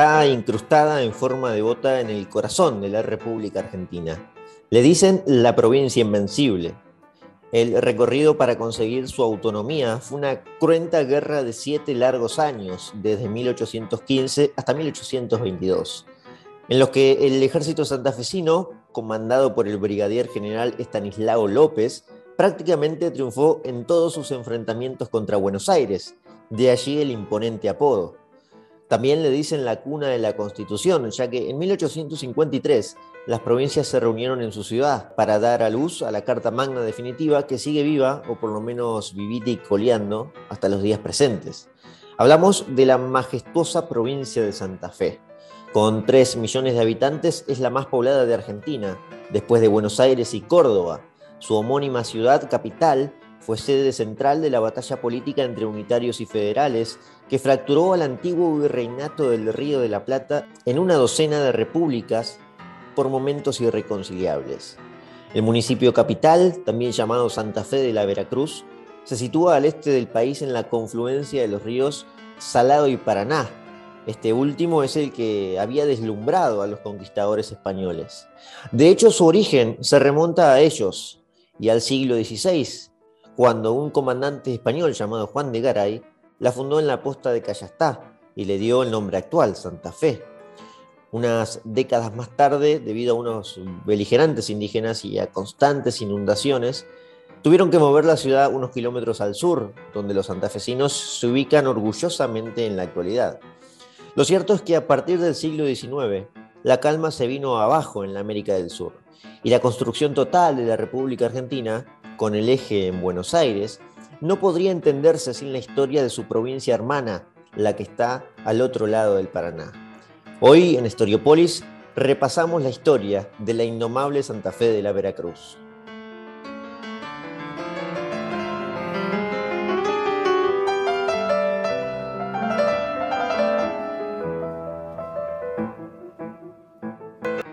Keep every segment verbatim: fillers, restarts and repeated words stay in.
está incrustada en forma de bota en el corazón de la República Argentina. Le dicen la provincia invencible. El recorrido para conseguir su autonomía fue una cruenta guerra de siete largos años, desde mil ochocientos quince hasta mil ochocientos veintidós, en los que el ejército santafesino, comandado por el brigadier general Estanislao López, prácticamente triunfó en todos sus enfrentamientos contra Buenos Aires, de allí el imponente apodo. También le dicen la cuna de la Constitución, ya que en mil ochocientos cincuenta y tres las provincias se reunieron en su ciudad para dar a luz a la Carta Magna definitiva, que sigue viva, o por lo menos vivita y coleando, hasta los días presentes. Hablamos de la majestuosa provincia de Santa Fe. Con tres millones de habitantes es la más poblada de Argentina, después de Buenos Aires y Córdoba. Su homónima ciudad capital fue sede central de la batalla política entre unitarios y federales, que fracturó al antiguo virreinato del Río de la Plata en una docena de repúblicas por momentos irreconciliables. El municipio capital, también llamado Santa Fe de la Veracruz, se sitúa al este del país en la confluencia de los ríos Salado y Paraná. Este último es el que había deslumbrado a los conquistadores españoles. De hecho, su origen se remonta a ellos y al siglo dieciséis, cuando un comandante español llamado Juan de Garay la fundó en la posta de Callastá y le dio el nombre actual, Santa Fe. Unas décadas más tarde, debido a unos beligerantes indígenas y a constantes inundaciones, tuvieron que mover la ciudad unos kilómetros al sur, donde los santafesinos se ubican orgullosamente en la actualidad. Lo cierto es que a partir del siglo diecinueve, la calma se vino abajo en la América del Sur, y la construcción total de la República Argentina, con el eje en Buenos Aires, no podría entenderse sin la historia de su provincia hermana, la que está al otro lado del Paraná. Hoy, en Historiopolis, repasamos la historia de la indomable Santa Fe de la Veracruz.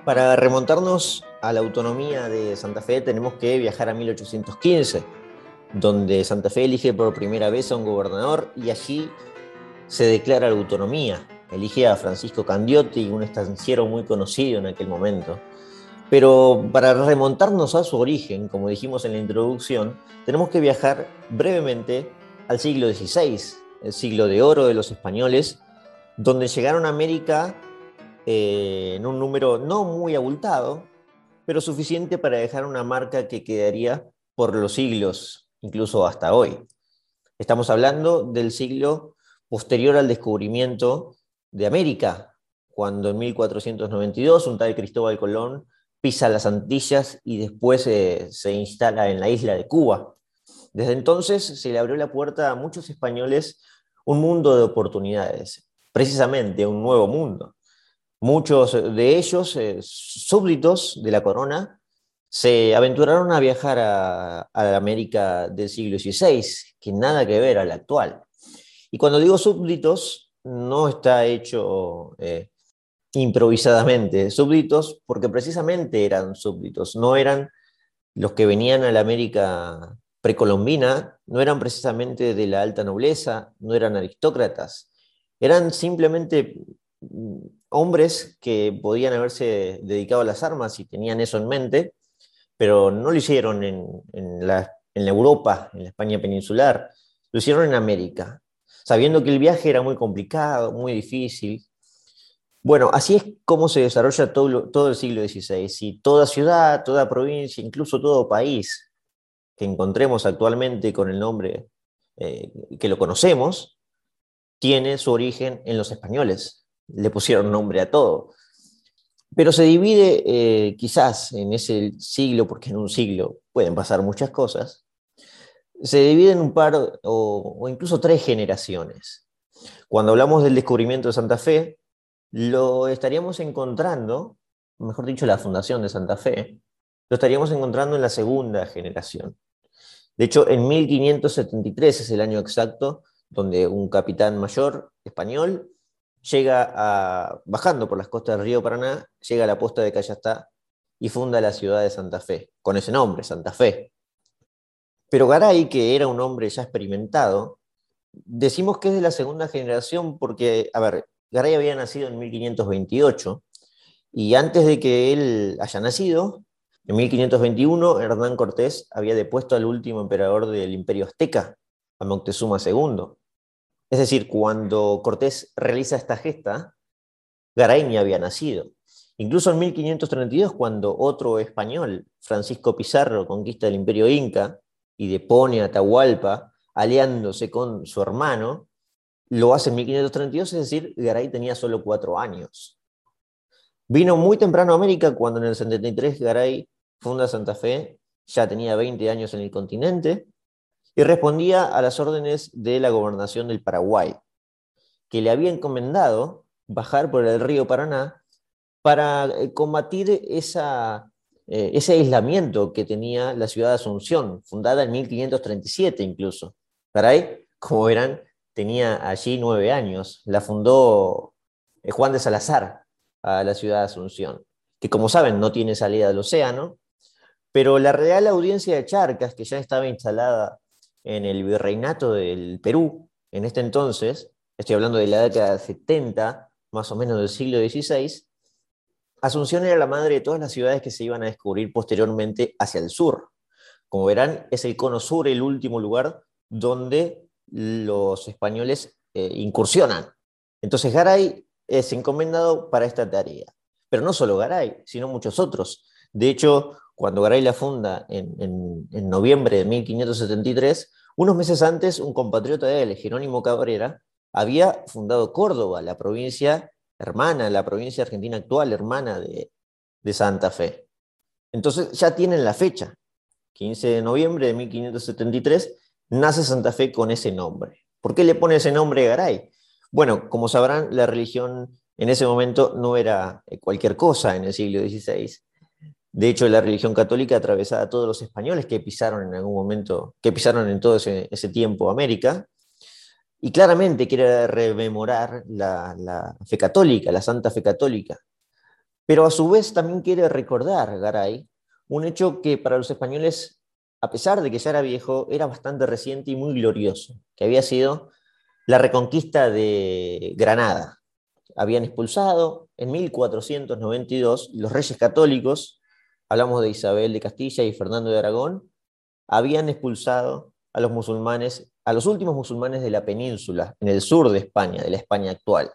Para remontarnos a la autonomía de Santa Fe tenemos que viajar a mil ochocientos quince, donde Santa Fe elige por primera vez a un gobernador y allí se declara la autonomía. Elige a Francisco Candioti, un estanciero muy conocido en aquel momento. Pero para remontarnos a su origen, como dijimos en la introducción, tenemos que viajar brevemente al siglo dieciséis, el siglo de oro de los españoles, donde llegaron a América Eh, en un número no muy abultado, pero suficiente para dejar una marca que quedaría por los siglos, incluso hasta hoy. Estamos hablando del siglo posterior al descubrimiento de América, cuando en mil cuatrocientos noventa y dos un tal Cristóbal Colón pisa las Antillas y después eh, se instala en la isla de Cuba. Desde entonces se le abrió la puerta a muchos españoles un mundo de oportunidades, precisamente un nuevo mundo. Muchos de ellos, eh, súbditos de la corona, se aventuraron a viajar a, a la América del siglo dieciséis, que nada que ver a la actual. Y cuando digo súbditos, no está hecho eh, improvisadamente. Súbditos, porque precisamente eran súbditos, no eran los que venían a la América precolombina, no eran precisamente de la alta nobleza, no eran aristócratas, eran simplemente hombres que podían haberse dedicado a las armas y tenían eso en mente, pero no lo hicieron en, en, la, en la Europa, en la España peninsular, lo hicieron en América, sabiendo que el viaje era muy complicado, muy difícil. Bueno, así es como se desarrolla todo, todo el siglo dieciséis, y toda ciudad, toda provincia, incluso todo país que encontremos actualmente con el nombre eh, que lo conocemos, tiene su origen en los españoles. Le pusieron nombre a todo. Pero se divide eh, quizás en ese siglo, porque en un siglo pueden pasar muchas cosas, se divide en un par o, o incluso tres generaciones. Cuando hablamos del descubrimiento de Santa Fe, lo estaríamos encontrando, mejor dicho, la fundación de Santa Fe, lo estaríamos encontrando en la segunda generación. De hecho, en mil quinientos setenta y tres es el año exacto donde un capitán mayor español llega a, bajando por las costas del río Paraná, llega a la posta de Callastá y funda la ciudad de Santa Fe, con ese nombre, Santa Fe. Pero Garay, que era un hombre ya experimentado, decimos que es de la segunda generación porque, a ver, Garay había nacido en mil quinientos veintiocho, y antes de que él haya nacido, en mil quinientos veintiuno, Hernán Cortés había depuesto al último emperador del Imperio Azteca, a Moctezuma segundo. Es decir, cuando Cortés realiza esta gesta, Garay ni había nacido. Incluso en mil quinientos treinta y dos, cuando otro español, Francisco Pizarro, conquista el Imperio Inca y depone a Atahualpa, aliándose con su hermano, lo hace en mil quinientos treinta y dos, es decir, Garay tenía solo cuatro años. Vino muy temprano a América, cuando en el setenta y tres Garay funda Santa Fe, ya tenía veinte años en el continente, y respondía a las órdenes de la gobernación del Paraguay, que le había encomendado bajar por el río Paraná para combatir esa, eh, ese aislamiento que tenía la ciudad de Asunción, fundada en mil quinientos treinta y siete incluso. Garay, como verán, tenía allí nueve años, la fundó Juan de Salazar a la ciudad de Asunción, que como saben no tiene salida del océano, pero la Real Audiencia de Charcas, que ya estaba instalada en el virreinato del Perú, en este entonces, estoy hablando de la década setenta, más o menos del siglo dieciséis, Asunción era la madre de todas las ciudades que se iban a descubrir posteriormente hacia el sur. Como verán, es el cono sur el último lugar donde los españoles eh, incursionan. Entonces Garay es encomendado para esta tarea. Pero no solo Garay, sino muchos otros. De hecho, cuando Garay la funda en, en, en noviembre de mil quinientos setenta y tres, unos meses antes, un compatriota de él, Jerónimo Cabrera, había fundado Córdoba, la provincia hermana, la provincia argentina actual, hermana de, de Santa Fe. Entonces ya tienen la fecha. quince de noviembre de mil quinientos setenta y tres, nace Santa Fe con ese nombre. ¿Por qué le pone ese nombre a Garay? Bueno, como sabrán, la religión en ese momento no era cualquier cosa en el siglo dieciséis. De hecho, la religión católica atravesaba a todos los españoles que pisaron en algún momento, que pisaron en todo ese, ese tiempo América, y claramente quiere rememorar la, la fe católica, la Santa Fe católica. Pero a su vez también quiere recordar, Garay, un hecho que para los españoles, a pesar de que ya era viejo, era bastante reciente y muy glorioso, que había sido la reconquista de Granada. Habían expulsado en mil cuatrocientos noventa y dos los reyes católicos, hablamos de Isabel de Castilla y Fernando de Aragón, habían expulsado a los musulmanes, a los últimos musulmanes de la península, en el sur de España, de la España actual.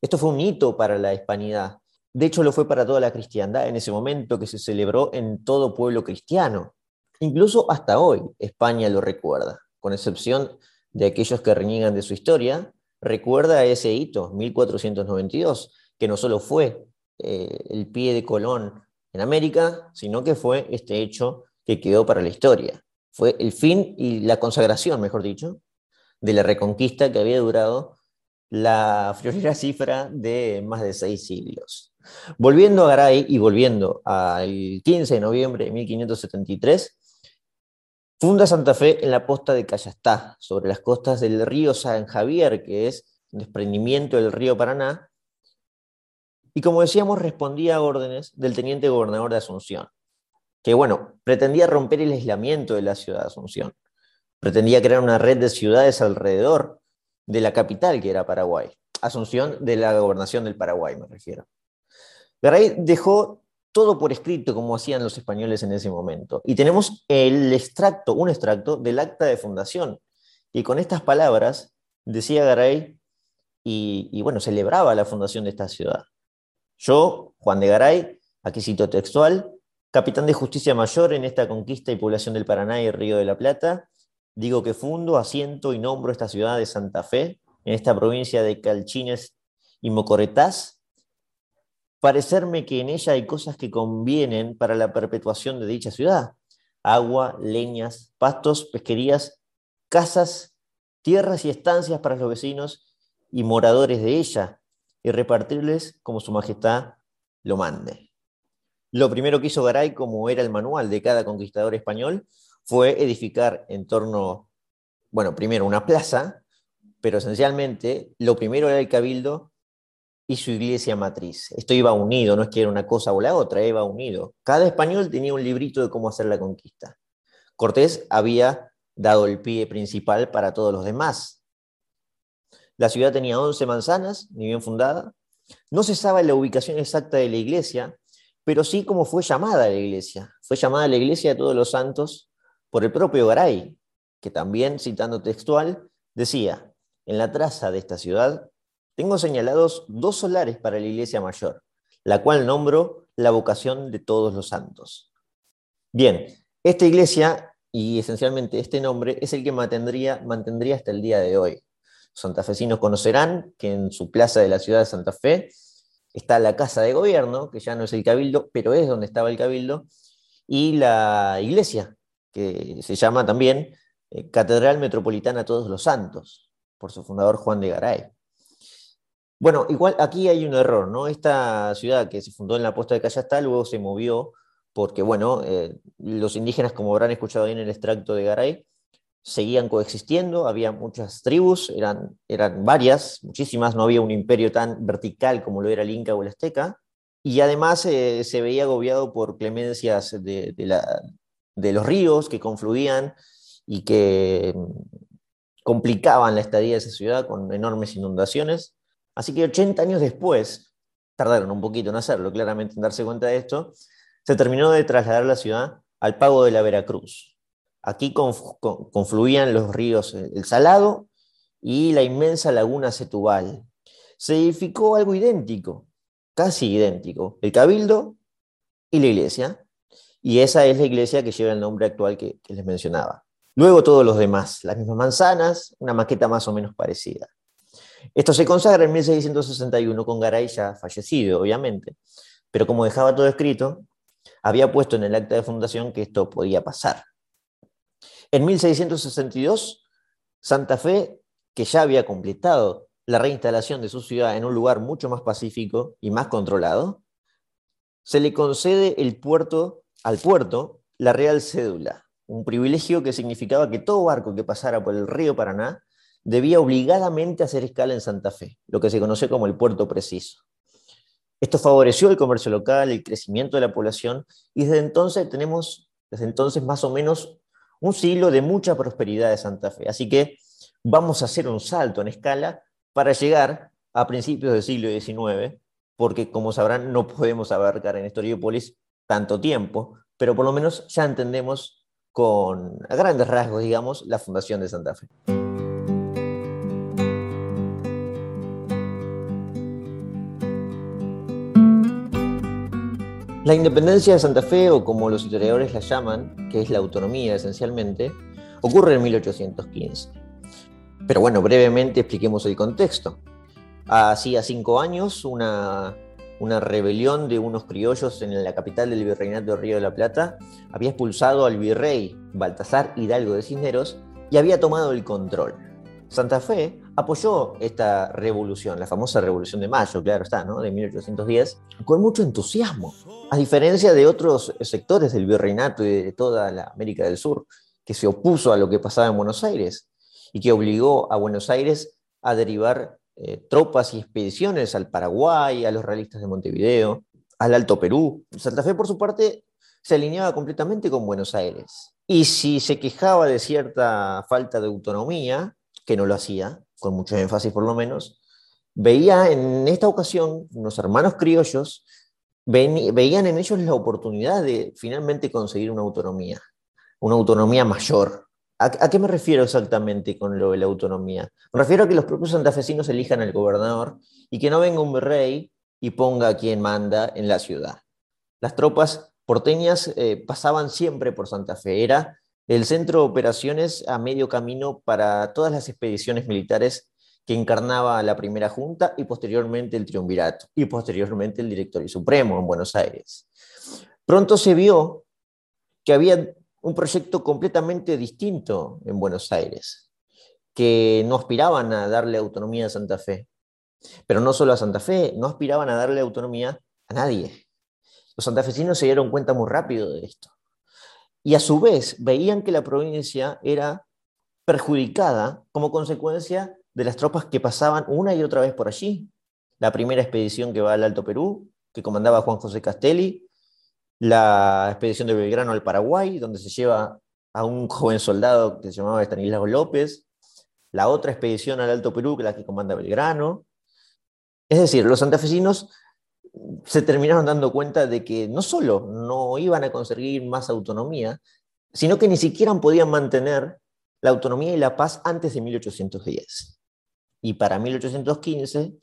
Esto fue un hito para la hispanidad. De hecho, lo fue para toda la cristiandad en ese momento, que se celebró en todo pueblo cristiano. Incluso hasta hoy España lo recuerda, con excepción de aquellos que reniegan de su historia, recuerda ese hito, mil cuatrocientos noventa y dos, que no solo fue eh, el pie de Colón en América, sino que fue este hecho que quedó para la historia. Fue el fin y la consagración, mejor dicho, de la reconquista que había durado la friolera cifra de más de seis siglos. Volviendo a Garay y volviendo al quince de noviembre de mil quinientos setenta y tres, funda Santa Fe en la posta de Callastá, sobre las costas del río San Javier, que es un desprendimiento del río Paraná, y como decíamos, respondía a órdenes del teniente gobernador de Asunción, que bueno, pretendía romper el aislamiento de la ciudad de Asunción, pretendía crear una red de ciudades alrededor de la capital que era Paraguay, Asunción de la gobernación del Paraguay me refiero. Garay dejó todo por escrito como hacían los españoles en ese momento, y tenemos el extracto, un extracto del acta de fundación, y con estas palabras decía Garay, y, y bueno, celebraba la fundación de esta ciudad. Yo, Juan de Garay, aquí cito textual, capitán de Justicia Mayor en esta conquista y población del Paraná y Río de la Plata, digo que fundo, asiento y nombro esta ciudad de Santa Fe, en esta provincia de Calchines y Mocoretás, parecerme que en ella hay cosas que convienen para la perpetuación de dicha ciudad, agua, leñas, pastos, pesquerías, casas, tierras y estancias para los vecinos y moradores de ella, y repartirles como su majestad lo mande. Lo primero que hizo Garay, como era el manual de cada conquistador español, fue edificar en torno, bueno, primero una plaza, pero esencialmente lo primero era el cabildo y su iglesia matriz. Esto iba unido, no es que era una cosa o la otra, iba unido. Cada español tenía un librito de cómo hacer la conquista. Cortés había dado el pie principal para todos los demás. La ciudad tenía once manzanas, ni bien fundada. No se sabe la ubicación exacta de la iglesia, pero sí cómo fue llamada la iglesia. Fue llamada la iglesia de Todos los Santos por el propio Garay, que también, citando textual, decía: en la traza de esta ciudad tengo señalados dos solares para la iglesia mayor, la cual nombro la vocación de Todos los Santos. Bien, esta iglesia, y esencialmente este nombre, es el que mantendría, mantendría hasta el día de hoy. Los santafesinos conocerán que en su plaza de la ciudad de Santa Fe está la Casa de Gobierno, que ya no es el Cabildo, pero es donde estaba el Cabildo, y la iglesia, que se llama también eh, Catedral Metropolitana Todos los Santos, por su fundador Juan de Garay. Bueno, igual aquí hay un error, ¿no? Esta ciudad que se fundó en la posta de Callastá luego se movió porque, bueno, eh, los indígenas, como habrán escuchado ahí en el extracto de Garay, seguían coexistiendo, había muchas tribus, eran, eran varias, muchísimas, no había un imperio tan vertical como lo era el Inca o el Azteca, y además eh, se veía agobiado por clemencias de, de, la, de los ríos que confluían y que complicaban la estadía de esa ciudad con enormes inundaciones. Así que ochenta años después, tardaron un poquito en hacerlo, claramente en darse cuenta de esto, se terminó de trasladar la ciudad al pago de la Veracruz. Aquí confluían los ríos El Salado y la inmensa laguna Setúbal. Se edificó algo idéntico, casi idéntico, el Cabildo y la iglesia, y esa es la iglesia que lleva el nombre actual que, que les mencionaba. Luego todos los demás, las mismas manzanas, una maqueta más o menos parecida. Esto se consagra en mil seiscientos sesenta y uno, con Garay ya fallecido, obviamente, pero como dejaba todo escrito, había puesto en el acta de fundación que esto podía pasar. En mil seiscientos sesenta y dos, Santa Fe, que ya había completado la reinstalación de su ciudad en un lugar mucho más pacífico y más controlado, se le concede el puerto, al puerto la Real Cédula, un privilegio que significaba que todo barco que pasara por el río Paraná debía obligadamente hacer escala en Santa Fe, lo que se conoció como el puerto preciso. Esto favoreció el comercio local, el crecimiento de la población, y desde entonces tenemos, desde entonces más o menos, un siglo de mucha prosperidad de Santa Fe. Así que vamos a hacer un salto en escala para llegar a principios del siglo diecinueve, porque como sabrán no podemos abarcar en Historiopolis tanto tiempo, pero por lo menos ya entendemos con a grandes rasgos, digamos, la fundación de Santa Fe. La independencia de Santa Fe, o como los historiadores la llaman, que es la autonomía esencialmente, ocurre en mil ochocientos quince. Pero bueno, brevemente expliquemos el contexto. Hacía cinco años, una, una rebelión de unos criollos en la capital del Virreinato de Río de la Plata había expulsado al virrey Baltasar Hidalgo de Cisneros y había tomado el control. Santa Fe apoyó esta revolución, la famosa Revolución de Mayo, claro está, ¿no?, de mil ochocientos diez, con mucho entusiasmo, a diferencia de otros sectores del virreinato y de toda la América del Sur, que se opuso a lo que pasaba en Buenos Aires y que obligó a Buenos Aires a derivar eh, tropas y expediciones al Paraguay, a los realistas de Montevideo, al Alto Perú. Santa Fe, por su parte, se alineaba completamente con Buenos Aires. Y si se quejaba de cierta falta de autonomía, que no lo hacía, con mucho énfasis por lo menos, veía en esta ocasión, unos hermanos criollos, ven, veían en ellos la oportunidad de finalmente conseguir una autonomía, una autonomía mayor. ¿A, a qué me refiero exactamente con lo de la autonomía? Me refiero a que los propios santafesinos elijan al gobernador y que no venga un virrey y ponga a quien manda en la ciudad. Las tropas porteñas eh, pasaban siempre por Santa Fe, era el centro de operaciones a medio camino para todas las expediciones militares que encarnaba la primera junta y posteriormente el triunvirato, y posteriormente el directorio supremo en Buenos Aires. Pronto se vio que había un proyecto completamente distinto en Buenos Aires, que no aspiraban a darle autonomía a Santa Fe, pero no solo a Santa Fe, no aspiraban a darle autonomía a nadie. Los santafesinos se dieron cuenta muy rápido de esto. Y a su vez veían que la provincia era perjudicada como consecuencia de las tropas que pasaban una y otra vez por allí. La primera expedición que va al Alto Perú, que comandaba Juan José Castelli, la expedición de Belgrano al Paraguay, donde se lleva a un joven soldado que se llamaba Estanislao López, la otra expedición al Alto Perú, que es la que comanda Belgrano. Es decir, los santafesinos se terminaron dando cuenta de que no solo no iban a conseguir más autonomía, sino que ni siquiera podían mantener la autonomía y la paz antes de mil ochocientos diez. Y para mil ochocientos quince,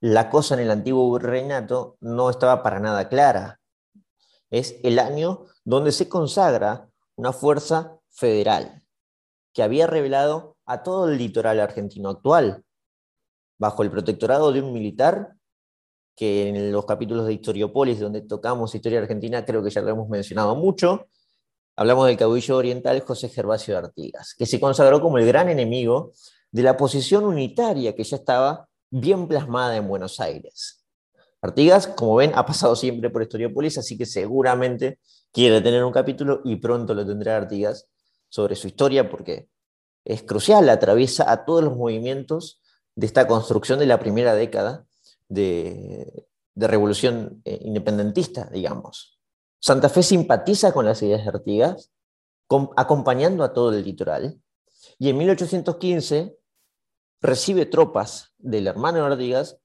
la cosa en el antiguo virreinato no estaba para nada clara. Es el año donde se consagra una fuerza federal que había revelado a todo el litoral argentino actual, bajo el protectorado de un militar que en los capítulos de Historiopolis, donde tocamos historia argentina, creo que ya lo hemos mencionado mucho. Hablamos del caudillo oriental José Gervasio de Artigas, que se consagró como el gran enemigo de la posición unitaria que ya estaba bien plasmada en Buenos Aires. Artigas, como ven, ha pasado siempre por Historiopolis, así que seguramente quiere tener un capítulo, y pronto lo tendrá Artigas, sobre su historia, porque es crucial, atraviesa a todos los movimientos de esta construcción de la primera década de, de revolución independentista, digamos. Santa Fe simpatiza con las ideas de Artigas, com, acompañando a todo el litoral, y en mil ochocientos quince recibe tropas del hermano de Artigas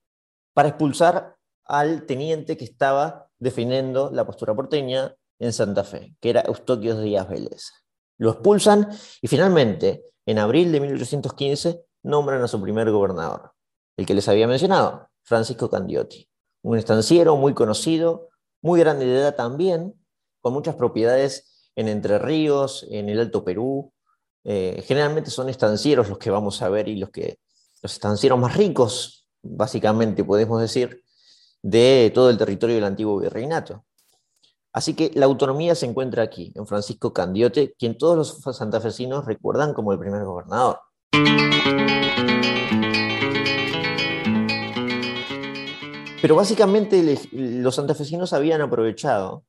para expulsar al teniente que estaba defendiendo la postura porteña en Santa Fe, que era Eustoquio Díaz Vélez. Lo expulsan y finalmente, en abril de mil ochocientos quince, nombran a su primer gobernador, el que les había mencionado, Francisco Candioti, un estanciero muy conocido, muy grande de edad también, con muchas propiedades en Entre Ríos, en el Alto Perú. Eh, generalmente son estancieros los que vamos a ver, y los, que, los estancieros más ricos, básicamente podemos decir, de todo el territorio del antiguo virreinato. Así que la autonomía se encuentra aquí, en Francisco Candioti, quien todos los santafesinos recuerdan como el primer gobernador. Pero básicamente los santafesinos habían aprovechado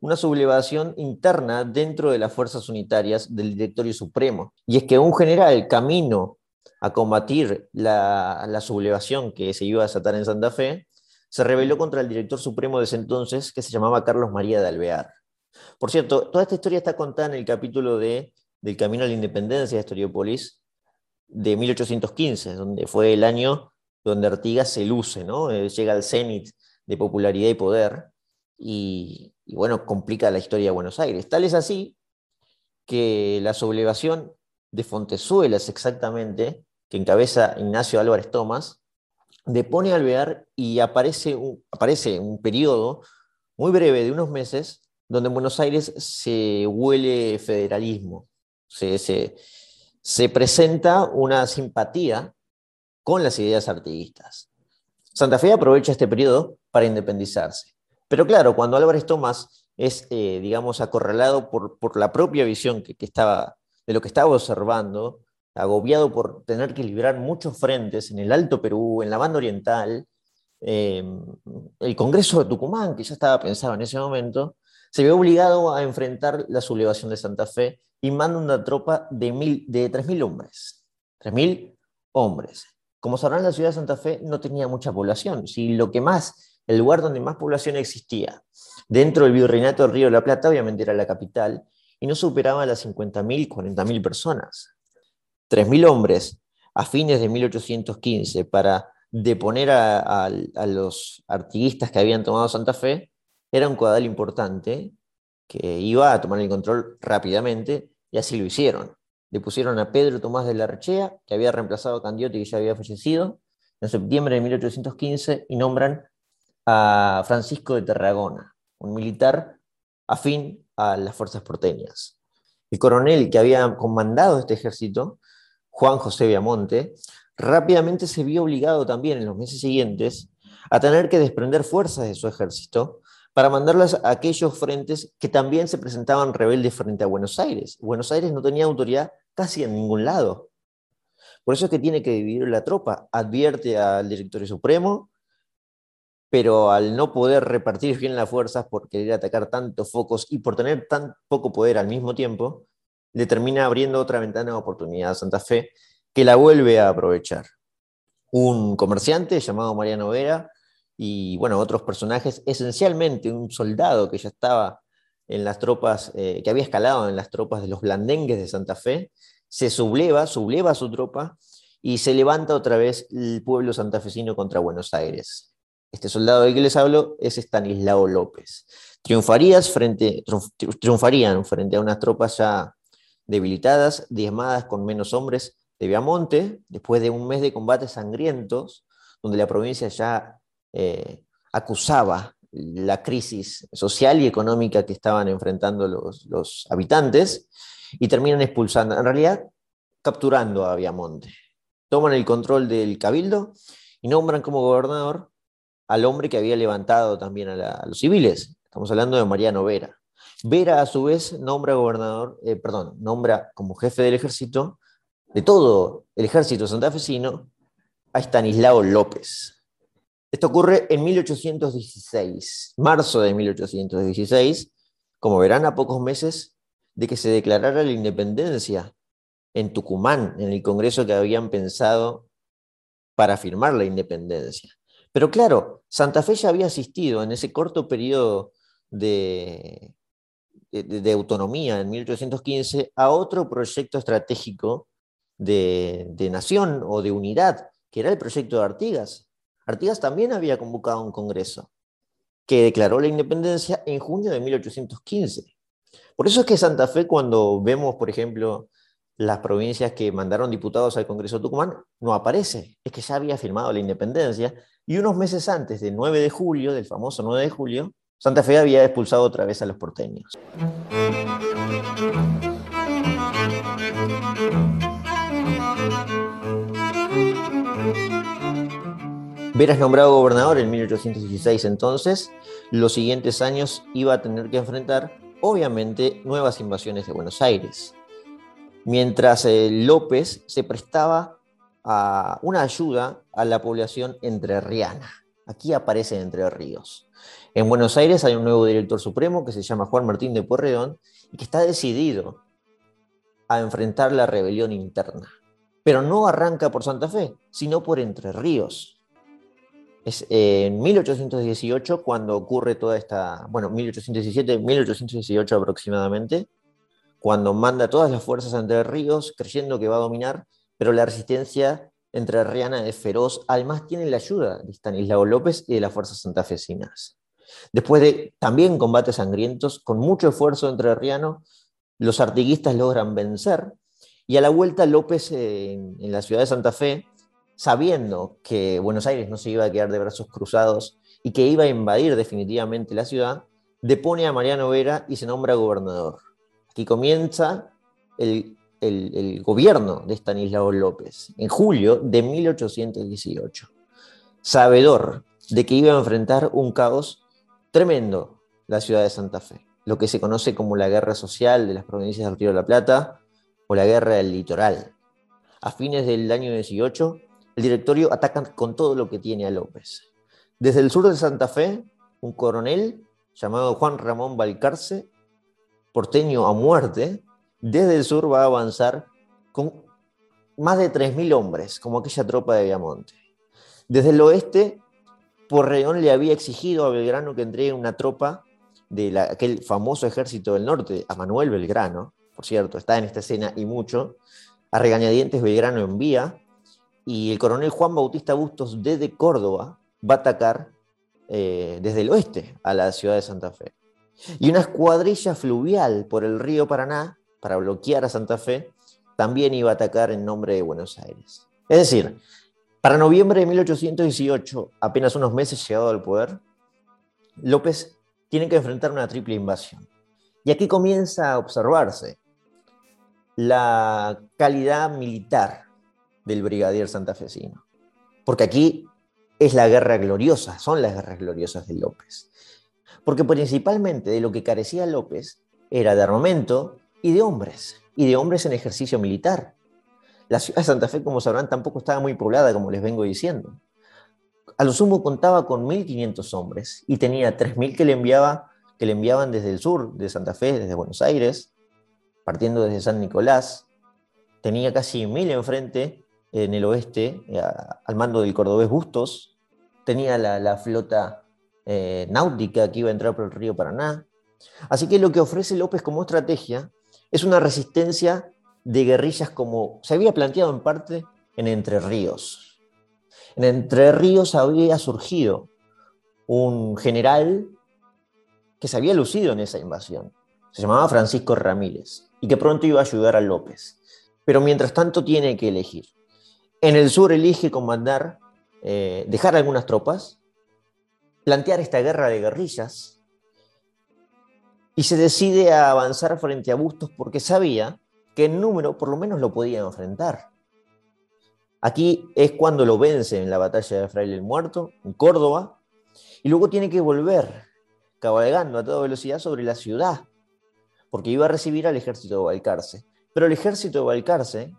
una sublevación interna dentro de las fuerzas unitarias del Directorio Supremo. Y es que un general camino a combatir la, la sublevación que se iba a desatar en Santa Fe, se rebeló contra el Director Supremo de ese entonces, que se llamaba Carlos María de Alvear. Por cierto, toda esta historia está contada en el capítulo de, del Camino a la Independencia de Historiopolis de mil ochocientos quince, donde fue el año donde Artigas se luce, ¿no? Llega al cenit de popularidad y poder, y, y bueno, complica la historia de Buenos Aires. Tal es así que la sublevación de Fontezuelas, exactamente, que encabeza Ignacio Álvarez Tomás, depone a Alvear y aparece un, aparece un periodo muy breve de unos meses donde en Buenos Aires se huele federalismo, se, se, se presenta una simpatía con las ideas artiguistas. Santa Fe aprovecha este periodo para independizarse. Pero claro, cuando Álvarez Tomás es, eh, digamos, acorralado por, por la propia visión que, que estaba, de lo que estaba observando, agobiado por tener que librar muchos frentes en el Alto Perú, en la Banda Oriental, eh, el Congreso de Tucumán, que ya estaba pensado en ese momento, se ve obligado a enfrentar la sublevación de Santa Fe y manda una tropa de, mil, de tres mil hombres. tres mil hombres. Como sabrán, la ciudad de Santa Fe no tenía mucha población. Si lo que más, el lugar donde más población existía dentro del virreinato del Río de la Plata, obviamente era la capital, y no superaba las cincuenta mil, cuarenta mil personas. tres mil hombres a fines de mil ochocientos quince para deponer a, a, a los artiguistas que habían tomado Santa Fe era un caudal importante que iba a tomar el control rápidamente, y así lo hicieron. Depusieron a Pedro Tomás de Larrechea, que había reemplazado a Candioti, que ya había fallecido, en septiembre de mil ochocientos quince, y nombran a Francisco de Tarragona, un militar afín a las fuerzas porteñas. El coronel que había comandado este ejército, Juan José Viamonte, rápidamente se vio obligado también en los meses siguientes a tener que desprender fuerzas de su ejército para mandarlas a aquellos frentes que también se presentaban rebeldes frente a Buenos Aires. Buenos Aires no tenía autoridad casi en ningún lado. Por eso es que tiene que dividir la tropa. Advierte al Directorio Supremo, pero al no poder repartir bien las fuerzas por querer atacar tantos focos y por tener tan poco poder al mismo tiempo, le termina abriendo otra ventana de oportunidad a Santa Fe, que la vuelve a aprovechar. Un comerciante llamado Mariano Vera, y bueno, otros personajes, esencialmente un soldado que ya estaba en las tropas, eh, que había escalado en las tropas de los blandengues de Santa Fe, se subleva, subleva a su tropa y se levanta otra vez el pueblo santafesino contra Buenos Aires. Este soldado del que les hablo es Estanislao López. Triunfarías frente, triunfarían frente a unas tropas ya debilitadas, diezmadas con menos hombres de Viamonte, después de un mes de combates sangrientos, donde la provincia ya eh, acusaba la crisis social y económica que estaban enfrentando los, los habitantes, y terminan expulsando, en realidad capturando a Viamonte. Toman el control del cabildo y nombran como gobernador al hombre que había levantado también a, la, a los civiles. Estamos hablando de Mariano Vera. Vera, a su vez, nombra gobernador, eh, perdón, nombra como jefe del ejército, de todo el ejército santafesino, a Estanislao López. Esto ocurre en mil ochocientos dieciséis, marzo de mil ochocientos dieciséis, como verán, a pocos meses de que se declarara la independencia en Tucumán, en el congreso que habían pensado para firmar la independencia. Pero claro, Santa Fe ya había asistido en ese corto periodo de, de, de autonomía, en mil ochocientos quince, a otro proyecto estratégico de, de nación o de unidad, que era el proyecto de Artigas. Artigas también había convocado un congreso que declaró la independencia en junio de mil ochocientos quince. Por eso es que Santa Fe, cuando vemos, por ejemplo, las provincias que mandaron diputados al Congreso de Tucumán, no aparece. Es que ya había firmado la independencia, y unos meses antes del nueve de julio, del famoso nueve de julio, Santa Fe había expulsado otra vez a los porteños. Vera es nombrado gobernador en mil ochocientos dieciséis, entonces los siguientes años iba a tener que enfrentar, obviamente, nuevas invasiones de Buenos Aires. Mientras eh, López se prestaba a una ayuda a la población entrerriana. Aquí aparece Entre Ríos. En Buenos Aires hay un nuevo director supremo que se llama Juan Martín de Pueyrredón y que está decidido a enfrentar la rebelión interna. Pero no arranca por Santa Fe, sino por Entre Ríos. Es en mil ochocientos dieciocho cuando ocurre toda esta, bueno, mil ochocientos diecisiete, mil ochocientos dieciocho aproximadamente, cuando manda todas las fuerzas a Entre Ríos creyendo que va a dominar, pero la resistencia entrerriana es feroz. Además tiene la ayuda de Estanislao López y de las fuerzas santafesinas. Después de también combates sangrientos, con mucho esfuerzo entrerriano, los artiguistas logran vencer, y a la vuelta López eh, en la ciudad de Santa Fe, sabiendo que Buenos Aires no se iba a quedar de brazos cruzados y que iba a invadir definitivamente la ciudad, depone a Mariano Vera y se nombra gobernador. Aquí comienza el, el, el gobierno de Estanislao López, en julio de mil ochocientos dieciocho, sabedor de que iba a enfrentar un caos tremendo la ciudad de Santa Fe, lo que se conoce como la guerra social de las provincias del Río de la Plata o la guerra del litoral. A fines del año dieciocho, el directorio ataca con todo lo que tiene a López. Desde el sur de Santa Fe, un coronel llamado Juan Ramón Balcarce, porteño a muerte, desde el sur va a avanzar con más de tres mil hombres, como aquella tropa de Viamonte. Desde el oeste, Pueyrredón le había exigido a Belgrano que entregue una tropa de la, aquel famoso ejército del norte, a Manuel Belgrano, por cierto, está en esta escena y mucho. A regañadientes Belgrano envía, y el coronel Juan Bautista Bustos desde Córdoba va a atacar eh, desde el oeste a la ciudad de Santa Fe. Y una escuadrilla fluvial por el río Paraná, para bloquear a Santa Fe, también iba a atacar en nombre de Buenos Aires. Es decir, para noviembre de mil ochocientos dieciocho, apenas unos meses llegado al poder, López tiene que enfrentar una triple invasión. Y aquí comienza a observarse la calidad militar del brigadier santafesino. Porque aquí es la guerra gloriosa, son las guerras gloriosas de López. Porque principalmente de lo que carecía López era de armamento y de hombres, y de hombres en ejercicio militar. La ciudad de Santa Fe, como sabrán, tampoco estaba muy poblada, como les vengo diciendo. A lo sumo contaba con mil quinientos hombres y tenía tres mil que le enviaba, que le enviaban desde el sur de Santa Fe, desde Buenos Aires, partiendo desde San Nicolás. Tenía casi mil enfrente en el oeste, a, al mando del cordobés Bustos. Tenía la, la flota eh, náutica que iba a entrar por el río Paraná. Así que lo que ofrece López como estrategia es una resistencia de guerrillas como se había planteado en parte en Entre Ríos. En Entre Ríos había surgido un general que se había lucido en esa invasión. Se llamaba Francisco Ramírez y que pronto iba a ayudar a López. Pero mientras tanto tiene que elegir. En el sur elige comandar, eh, dejar algunas tropas, plantear esta guerra de guerrillas, y se decide a avanzar frente a Bustos porque sabía que en número por lo menos lo podía enfrentar. Aquí es cuando lo vence en la batalla de Fraile el Muerto, en Córdoba, y luego tiene que volver cabalgando a toda velocidad sobre la ciudad, porque iba a recibir al ejército de Balcarce. Pero el ejército de Balcarce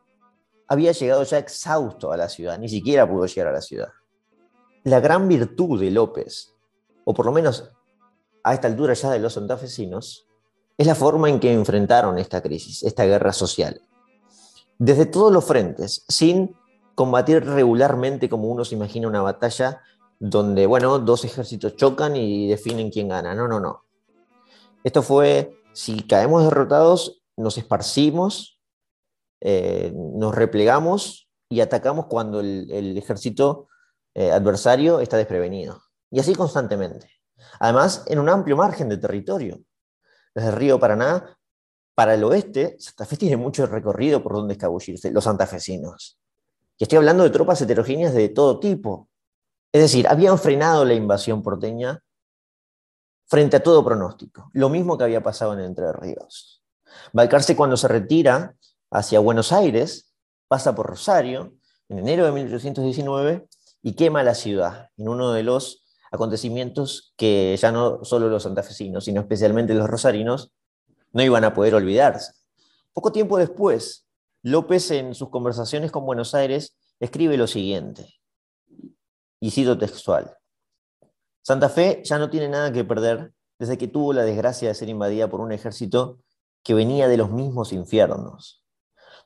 había llegado ya exhausto a la ciudad, ni siquiera pudo llegar a la ciudad. La gran virtud de López, o por lo menos a esta altura ya de los santafesinos, es la forma en que enfrentaron esta crisis, esta guerra social. Desde todos los frentes, sin combatir regularmente como uno se imagina una batalla donde, bueno, dos ejércitos chocan y definen quién gana. No, no, no. Esto fue, si caemos derrotados, nos esparcimos, eh, nos replegamos y atacamos cuando el, el ejército eh, adversario está desprevenido. Y así constantemente. Además, en un amplio margen de territorio. Desde el río Paraná para el oeste, Santa Fe tiene mucho recorrido por donde escabullirse, los santafesinos. Y estoy hablando de tropas heterogéneas de todo tipo. Es decir, habían frenado la invasión porteña frente a todo pronóstico. Lo mismo que había pasado en Entre Ríos. Balcarce, cuando se retira hacia Buenos Aires, pasa por Rosario en enero de mil ochocientos diecinueve y quema la ciudad en uno de los acontecimientos que ya no solo los santafesinos, sino especialmente los rosarinos, no iban a poder olvidarse. Poco tiempo después, López en sus conversaciones con Buenos Aires escribe lo siguiente, y cito textual: Santa Fe ya no tiene nada que perder desde que tuvo la desgracia de ser invadida por un ejército que venía de los mismos infiernos.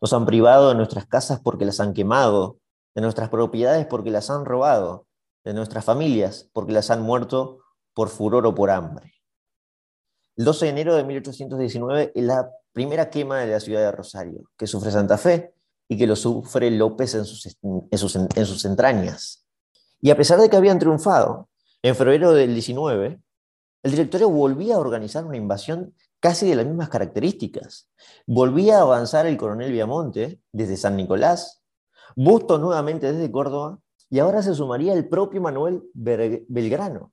Nos han privado de nuestras casas porque las han quemado, de nuestras propiedades porque las han robado, de nuestras familias porque las han muerto por furor o por hambre. El doce de enero de mil ochocientos diecinueve es la primera quema de la ciudad de Rosario, que sufre Santa Fe y que lo sufre López en sus, en sus, en sus entrañas. Y a pesar de que habían triunfado, en febrero del diecinueve, el directorio volvía a organizar una invasión casi de las mismas características. Volvía a avanzar el coronel Viamonte desde San Nicolás, Bustos nuevamente desde Córdoba, y ahora se sumaría el propio Manuel Belgrano.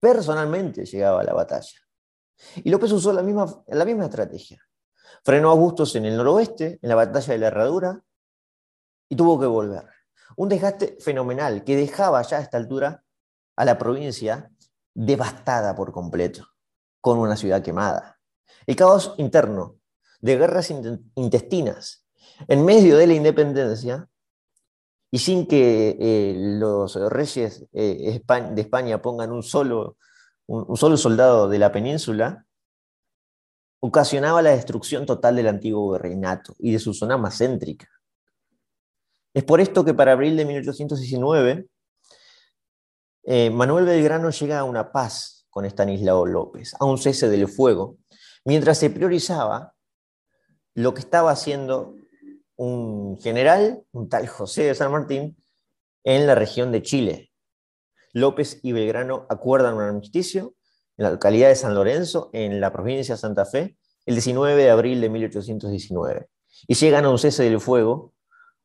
Personalmente llegaba a la batalla. Y López usó la misma, la misma estrategia. Frenó a Bustos en el noroeste, en la batalla de la Herradura, y tuvo que volver. Un desgaste fenomenal que dejaba ya a esta altura a la provincia devastada por completo, con una ciudad quemada. El caos interno de guerras intestinas en medio de la independencia y sin que eh, los reyes eh, de España pongan un solo, un, un solo soldado de la península, ocasionaba la destrucción total del antiguo virreinato y de su zona más céntrica. Es por esto que para abril de mil ochocientos diecinueve, eh, Manuel Belgrano llega a una paz con Estanislao López, a un cese del fuego, mientras se priorizaba lo que estaba haciendo un general, un tal José de San Martín, en la región de Chile. López y Belgrano acuerdan un armisticio en la localidad de San Lorenzo, en la provincia de Santa Fe, el diecinueve de abril de mil ochocientos diecinueve, y llegan a un cese del fuego,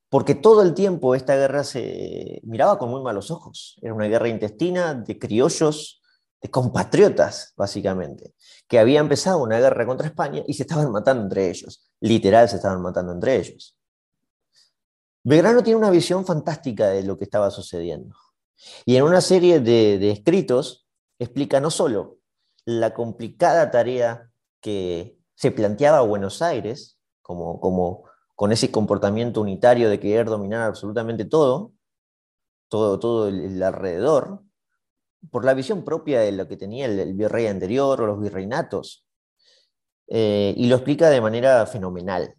porque todo el tiempo esta guerra se miraba con muy malos ojos. Era una guerra intestina de criollos, de compatriotas, básicamente, que había empezado una guerra contra España y se estaban matando entre ellos. Literal, se estaban matando entre ellos. Belgrano tiene una visión fantástica de lo que estaba sucediendo. Y en una serie de, de escritos explica no solo la complicada tarea que se planteaba a Buenos Aires, como... como con ese comportamiento unitario de querer dominar absolutamente todo, todo, todo el alrededor, por la visión propia de lo que tenía el, el virrey anterior o los virreinatos, eh, y lo explica de manera fenomenal,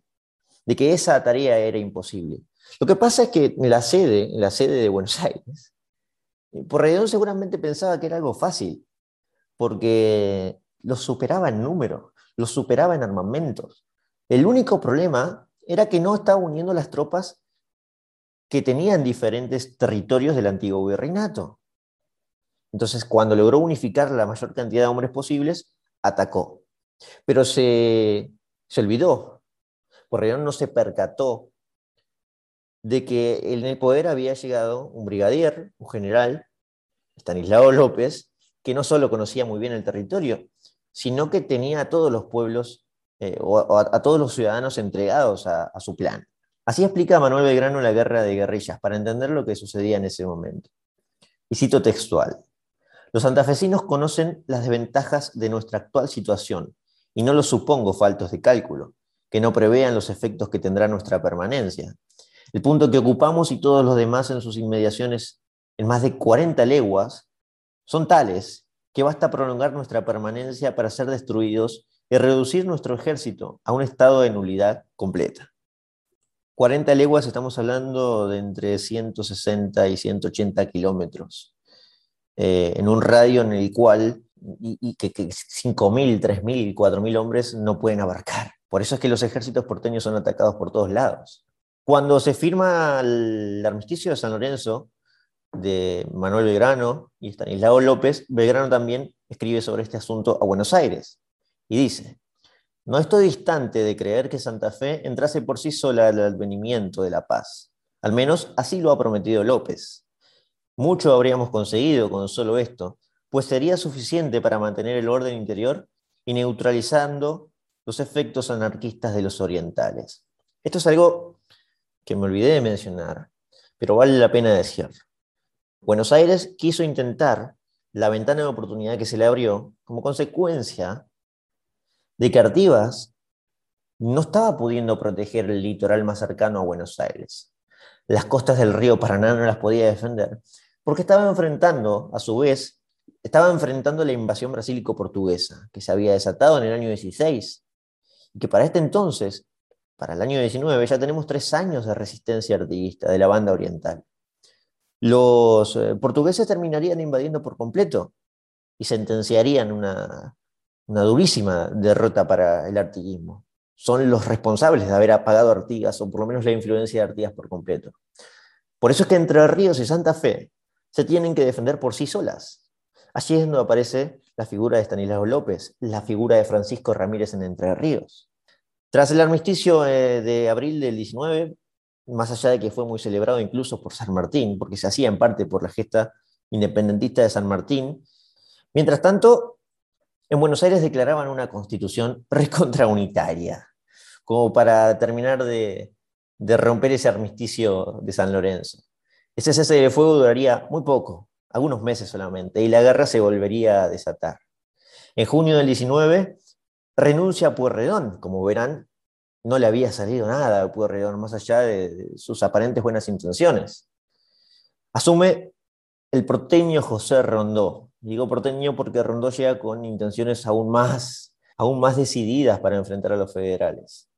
de que esa tarea era imposible. Lo que pasa es que la sede, la sede de Buenos Aires, Pueyrredón seguramente pensaba que era algo fácil, porque los superaba en número, los superaba en armamentos, El único problema era que no estaba uniendo las tropas que tenían diferentes territorios del antiguo virreinato. Entonces, cuando logró unificar la mayor cantidad de hombres posibles, atacó. Pero se, se olvidó. Pueyrredón no se percató de que en el poder había llegado un brigadier, un general, Estanislao López, que no solo conocía muy bien el territorio, sino que tenía a todos los pueblos eh, o a, a todos los ciudadanos entregados a, a su plan. Así explica Manuel Belgrano la guerra de guerrillas, para entender lo que sucedía en ese momento. Y cito textual: los santafesinos conocen las desventajas de nuestra actual situación, y no los supongo faltos de cálculo, que no prevean los efectos que tendrá nuestra permanencia. El punto que ocupamos y todos los demás en sus inmediaciones, en más de cuarenta leguas, son tales que basta prolongar nuestra permanencia para ser destruidos y reducir nuestro ejército a un estado de nulidad completa. cuarenta leguas, estamos hablando de entre ciento sesenta y ciento ochenta kilómetros, eh, en un radio en el cual y, y que, que cinco mil, tres mil, cuatro mil hombres no pueden abarcar. Por eso es que los ejércitos porteños son atacados por todos lados. Cuando se firma el armisticio de San Lorenzo, de Manuel Belgrano y Estanislao López, Belgrano también escribe sobre este asunto a Buenos Aires, y dice: no estoy distante de creer que Santa Fe entrase por sí sola al advenimiento de la paz. Al menos así lo ha prometido López. Mucho habríamos conseguido con solo esto, pues sería suficiente para mantener el orden interior y neutralizando los efectos anarquistas de los orientales. Esto es algo que me olvidé de mencionar, pero vale la pena decirlo. Buenos Aires quiso intentar la ventana de oportunidad que se le abrió como consecuencia de que Artigas no estaba pudiendo proteger el litoral más cercano a Buenos Aires. Las costas del río Paraná no las podía defender, porque estaba enfrentando, a su vez, estaba enfrentando la invasión brasílico-portuguesa, que se había desatado en el año dieciséis, y que para este entonces, para el año diecinueve, ya tenemos tres años de resistencia artiguista de la banda oriental. Los eh, portugueses terminarían invadiendo por completo y sentenciarían una... una durísima derrota para el artiguismo. Son los responsables de haber apagado a Artigas, o por lo menos la influencia de Artigas por completo. Por eso es que Entre Ríos y Santa Fe se tienen que defender por sí solas. Allí es donde aparece la figura de Estanislao López, la figura de Francisco Ramírez en Entre Ríos. Tras el armisticio de abril del diecinueve, más allá de que fue muy celebrado incluso por San Martín, porque se hacía en parte por la gesta independentista de San Martín, mientras tanto, en Buenos Aires declaraban una constitución recontraunitaria, como para terminar de, de romper ese armisticio de San Lorenzo. Ese cese de fuego duraría muy poco, algunos meses solamente, y la guerra se volvería a desatar. En junio del diecinueve renuncia a Pueyrredón. Como verán, no le había salido nada a Pueyrredón, más allá de sus aparentes buenas intenciones. Asume el porteño José Rondeau. Digo porteño porque Rondeau llega con intenciones aún más, aún más decididas para enfrentar a los federales.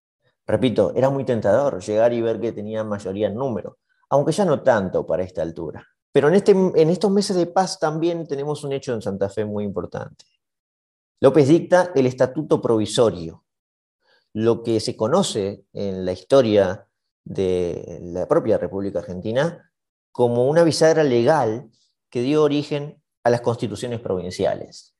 Repito, era muy tentador llegar y ver que tenían mayoría en número, aunque ya no tanto para esta altura. Pero en, este, en estos meses de paz también tenemos un hecho en Santa Fe muy importante. López dicta el Estatuto Provisorio, lo que se conoce en la historia de la propia República Argentina como una bisagra legal que dio origen a las constituciones provinciales.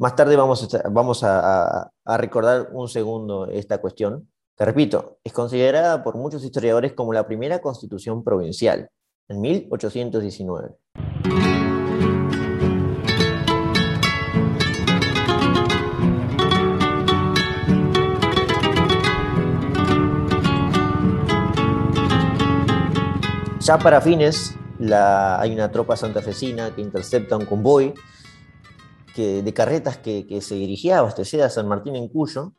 Más tarde vamos, a, vamos a, a, a recordar un segundo esta cuestión, que repito, es considerada por muchos historiadores como la primera constitución provincial, en mil ochocientos diecinueve. Ya para fines, La, hay una tropa santafesina que intercepta un convoy que, de carretas que, que se dirigía a abastecer a San Martín en Cuyo,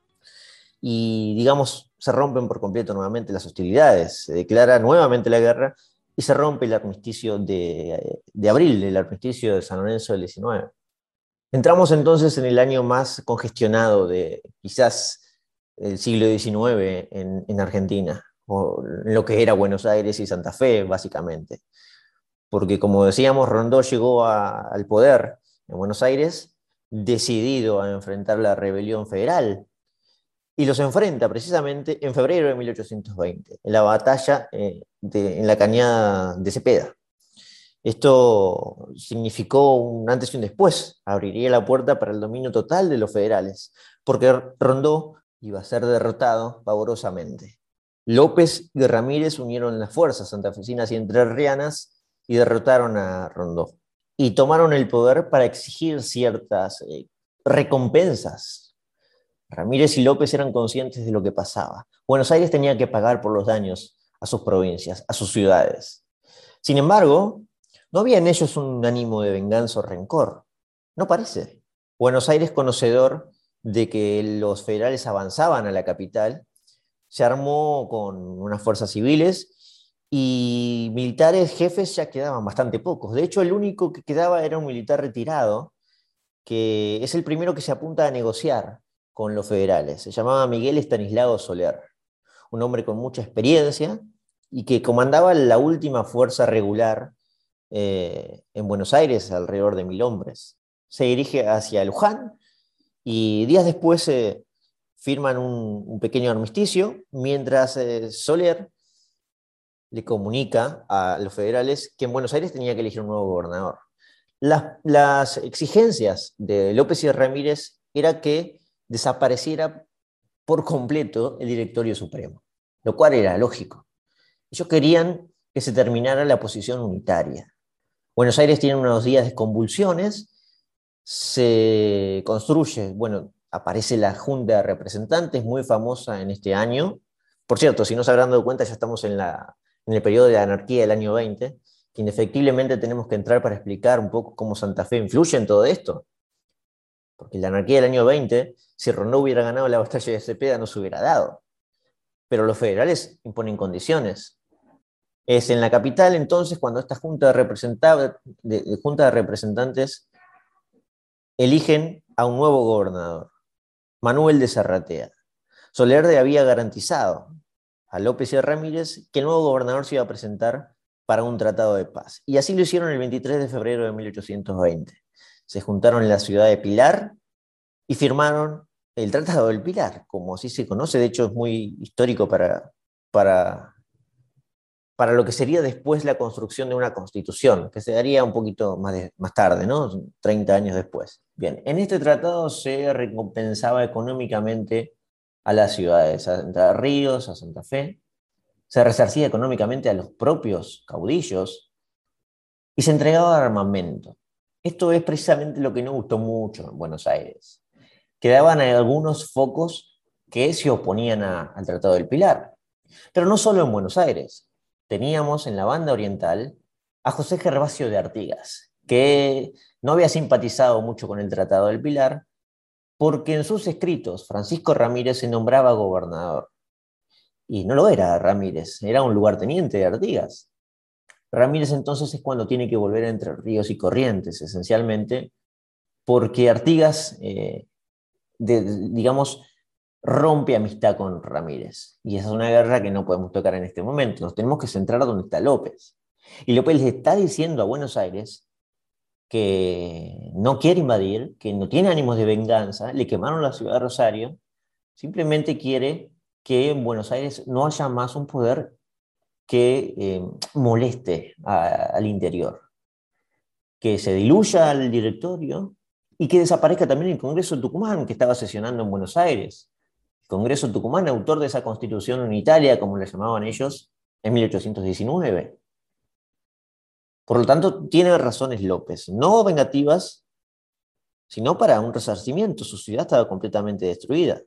y digamos se rompen por completo nuevamente las hostilidades, se declara nuevamente la guerra y se rompe el armisticio de, de abril, el armisticio de San Lorenzo del diecinueve. Entramos entonces en el año más congestionado de quizás el siglo diecinueve en, en Argentina, o en lo que era Buenos Aires y Santa Fe básicamente. Porque, como decíamos, Rondeau llegó a, al poder en Buenos Aires decidido a enfrentar la rebelión federal, y los enfrenta precisamente en febrero de mil ochocientos veinte, en la batalla eh, de, en la cañada de Cepeda. Esto significó un antes y un después, abriría la puerta para el dominio total de los federales, porque Rondeau iba a ser derrotado pavorosamente. López y Ramírez unieron las fuerzas santafesinas y entrerrianas y derrotaron a Rondeau. Y tomaron el poder para exigir ciertas eh, recompensas. Ramírez y López eran conscientes de lo que pasaba. Buenos Aires tenía que pagar por los daños a sus provincias, a sus ciudades. Sin embargo, no había en ellos un ánimo de venganza o rencor. No parece. Buenos Aires, conocedor de que los federales avanzaban a la capital, se armó con unas fuerzas civiles y militares jefes ya quedaban bastante pocos. De hecho, el único que quedaba era un militar retirado, que es el primero que se apunta a negociar con los federales. Se llamaba Miguel Estanislao Soler, un hombre con mucha experiencia y que comandaba la última fuerza regular eh, en Buenos Aires, alrededor de mil hombres. Se dirige hacia Luján y días después eh, firman un, un pequeño armisticio, mientras eh, Soler le comunica a los federales que en Buenos Aires tenía que elegir un nuevo gobernador. Las, las exigencias de López y Ramírez era que desapareciera por completo el Directorio Supremo, lo cual era lógico. Ellos querían que se terminara la posición unitaria. Buenos Aires tiene unos días de convulsiones, se construye, bueno, aparece la Junta de Representantes, muy famosa en este año. Por cierto, si no se habrán dado cuenta, ya estamos en la... en el periodo de la anarquía del año veinte, que indefectiblemente tenemos que entrar para explicar un poco cómo Santa Fe influye en todo esto. Porque la anarquía del año veinte, si Rondeau hubiera ganado la batalla de Cepeda, no se hubiera dado. Pero los federales imponen condiciones. Es en la capital, entonces, cuando esta junta de, representa- de, de, junta de representantes eligen a un nuevo gobernador, Manuel de Sarratea. Soler le había garantizado a López y a Ramírez que el nuevo gobernador se iba a presentar para un tratado de paz. Y así lo hicieron el veintitrés de febrero de mil ochocientos veinte. Se juntaron en la ciudad de Pilar y firmaron el Tratado del Pilar, como así se conoce. De hecho, es muy histórico para, para, para lo que sería después la construcción de una constitución, que se daría un poquito más, de, más tarde, ¿no? treinta años después. Bien, en este tratado se recompensaba económicamente a las ciudades, a Entre Ríos, a Santa Fe, se resarcía económicamente a los propios caudillos y se entregaba armamento. Esto es precisamente lo que no gustó mucho en Buenos Aires. Quedaban algunos focos que se oponían a, al Tratado del Pilar. Pero no solo en Buenos Aires. Teníamos en la banda oriental a José Gervasio de Artigas, que no había simpatizado mucho con el Tratado del Pilar, porque en sus escritos Francisco Ramírez se nombraba gobernador. Y no lo era Ramírez, era un lugarteniente de Artigas. Ramírez entonces es cuando tiene que volver a Entre Ríos y Corrientes, esencialmente, porque Artigas, eh, de, digamos, rompe amistad con Ramírez. Y esa es una guerra que no podemos tocar en este momento, nos tenemos que centrar donde está López. Y López le está diciendo a Buenos Aires que no quiere invadir, que no tiene ánimos de venganza, le quemaron la ciudad de Rosario, simplemente quiere que en Buenos Aires no haya más un poder que eh, moleste a, al interior, que se diluya el directorio y que desaparezca también el Congreso de Tucumán, que estaba sesionando en Buenos Aires. El Congreso de Tucumán, autor de esa constitución unitaria, como la llamaban ellos, en mil ochocientos diecinueve. Por lo tanto, tiene razones López, no vengativas, sino para un resarcimiento. Su ciudad estaba completamente destruida.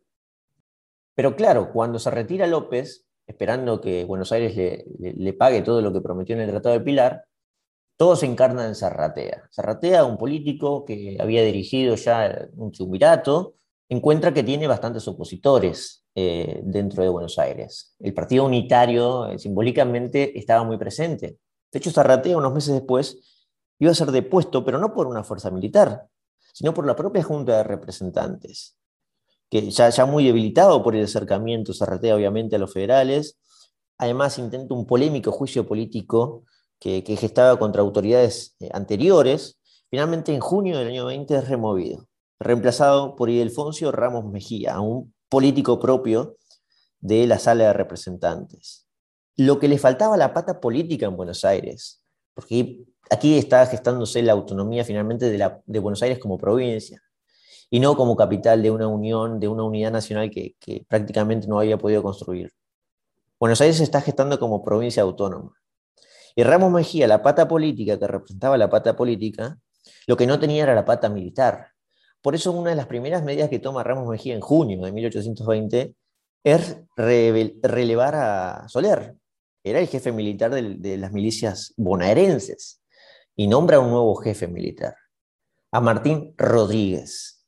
Pero claro, cuando se retira López, esperando que Buenos Aires le, le, le pague todo lo que prometió en el Tratado de Pilar, todo se encarna en Sarratea. Sarratea, un político que había dirigido ya un triunvirato, encuentra que tiene bastantes opositores eh, dentro de Buenos Aires. El partido unitario, eh, simbólicamente, estaba muy presente. De hecho, Sarratea, unos meses después, iba a ser depuesto, pero no por una fuerza militar, sino por la propia Junta de Representantes, que ya, ya muy debilitado por el acercamiento, Sarratea, obviamente, a los federales. Además, intenta un polémico juicio político que, que gestaba contra autoridades anteriores. Finalmente, en junio del año veinte, es removido, reemplazado por Idelfonso Ramos Mejía, un político propio de la Sala de Representantes. Lo que le faltaba a la pata política en Buenos Aires, porque aquí está gestándose la autonomía finalmente de, la, de Buenos Aires como provincia, y no como capital de una unión, de una unidad nacional que, que prácticamente no había podido construir. Buenos Aires se está gestando como provincia autónoma. Y Ramos Mejía, la pata política que representaba la pata política, lo que no tenía era la pata militar. Por eso una de las primeras medidas que toma Ramos Mejía en junio de mil ochocientos veinte es relevar a Soler. Era el jefe militar de, de las milicias bonaerenses y nombra un nuevo jefe militar, a Martín Rodríguez,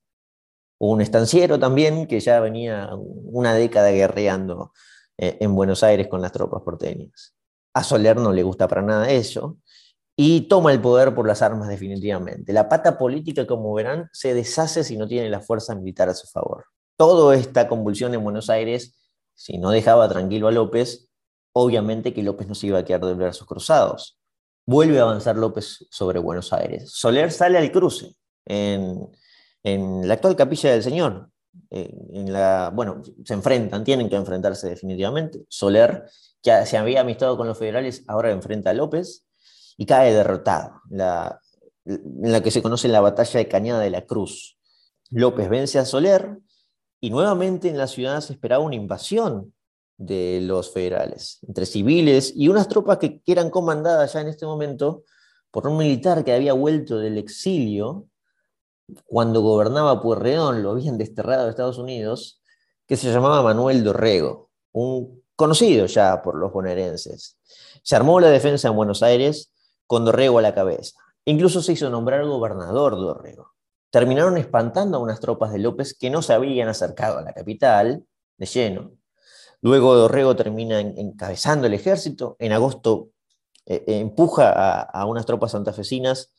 un estanciero también que ya venía una década guerreando eh, en Buenos Aires con las tropas porteñas. A Soler no le gusta para nada eso y toma el poder por las armas definitivamente. La pata política, como verán, se deshace si no tiene la fuerza militar a su favor. Toda esta convulsión en Buenos Aires, si no dejaba tranquilo a López, obviamente que López no se iba a quedar de brazos cruzados. Vuelve a avanzar López sobre Buenos Aires. Soler sale al cruce en, en la actual Capilla del Señor. En la, bueno, se enfrentan, tienen que enfrentarse definitivamente. Soler, que se había amistado con los federales, ahora enfrenta a López y cae derrotado. La, en la que se conoce la batalla de Cañada de la Cruz. López vence a Soler y nuevamente en la ciudad se esperaba una invasión de los federales, entre civiles y unas tropas que eran comandadas ya en este momento por un militar que había vuelto del exilio cuando gobernaba Pueyrredón, lo habían desterrado de Estados Unidos, que se llamaba Manuel Dorrego, un conocido ya por los bonaerenses. Se armó la defensa en Buenos Aires con Dorrego a la cabeza. Incluso se hizo nombrar gobernador Dorrego. Terminaron espantando a unas tropas de López que no se habían acercado a la capital de lleno. Luego Dorrego termina encabezando el ejército. En agosto eh, empuja a, a unas tropas santafesinas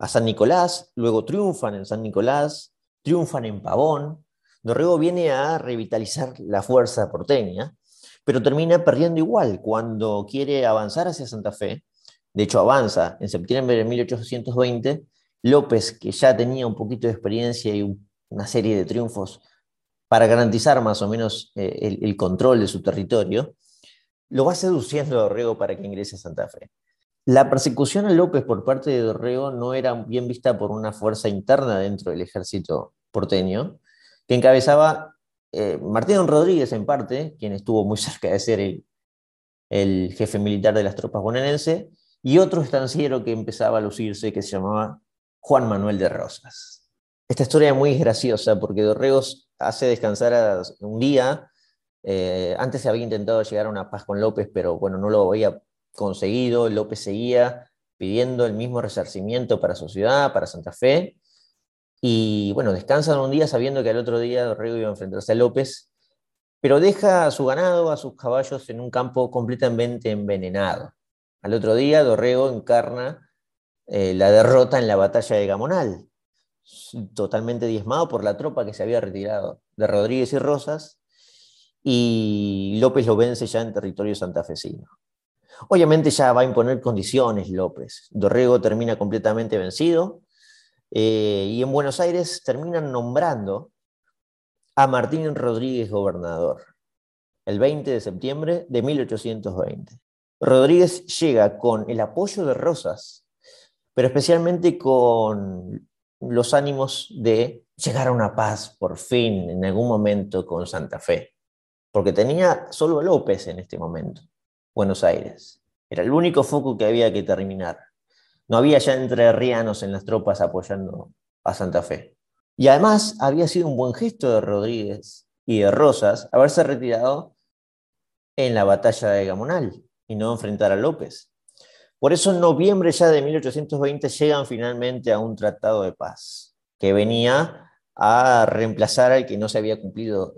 a San Nicolás, luego triunfan en San Nicolás, triunfan en Pavón. Dorrego viene a revitalizar la fuerza porteña, pero termina perdiendo igual cuando quiere avanzar hacia Santa Fe. De hecho avanza en septiembre de mil ochocientos veinte. López, que ya tenía un poquito de experiencia y una serie de triunfos para garantizar más o menos eh, el, el control de su territorio, lo va seduciendo a Dorrego para que ingrese a Santa Fe. La persecución a López por parte de Dorrego no era bien vista por una fuerza interna dentro del ejército porteño, que encabezaba eh, Martín Rodríguez en parte, quien estuvo muy cerca de ser el, el jefe militar de las tropas bonaerenses, y otro estanciero que empezaba a lucirse que se llamaba Juan Manuel de Rosas. Esta historia es muy graciosa porque Dorrego hace descansar a, un día, eh, antes se había intentado llegar a una paz con López, pero bueno, no lo había conseguido. López seguía pidiendo el mismo resarcimiento para su ciudad, para Santa Fe, y bueno, descansan un día sabiendo que al otro día Dorrego iba a enfrentarse a López, pero deja a su ganado, a sus caballos en un campo completamente envenenado. Al otro día Dorrego encarna eh, la derrota en la batalla de Gamonal, totalmente diezmado por la tropa que se había retirado de Rodríguez y Rosas, y López lo vence ya en territorio santafesino. Obviamente ya va a imponer condiciones López. Dorrego termina completamente vencido, eh, y en Buenos Aires terminan nombrando a Martín Rodríguez gobernador, el veinte de septiembre de mil ochocientos veinte. Rodríguez llega con el apoyo de Rosas, pero especialmente con los ánimos de llegar a una paz por fin en algún momento con Santa Fe, porque tenía solo a López en este momento. Buenos Aires era el único foco que había que terminar. No había ya entrerrianos en las tropas apoyando a Santa Fe, y además había sido un buen gesto de Rodríguez y de Rosas haberse retirado en la batalla de Gamonal y no enfrentar a López. Por eso en noviembre ya de mil ochocientos veinte llegan finalmente a un tratado de paz que venía a reemplazar al que no se había cumplido,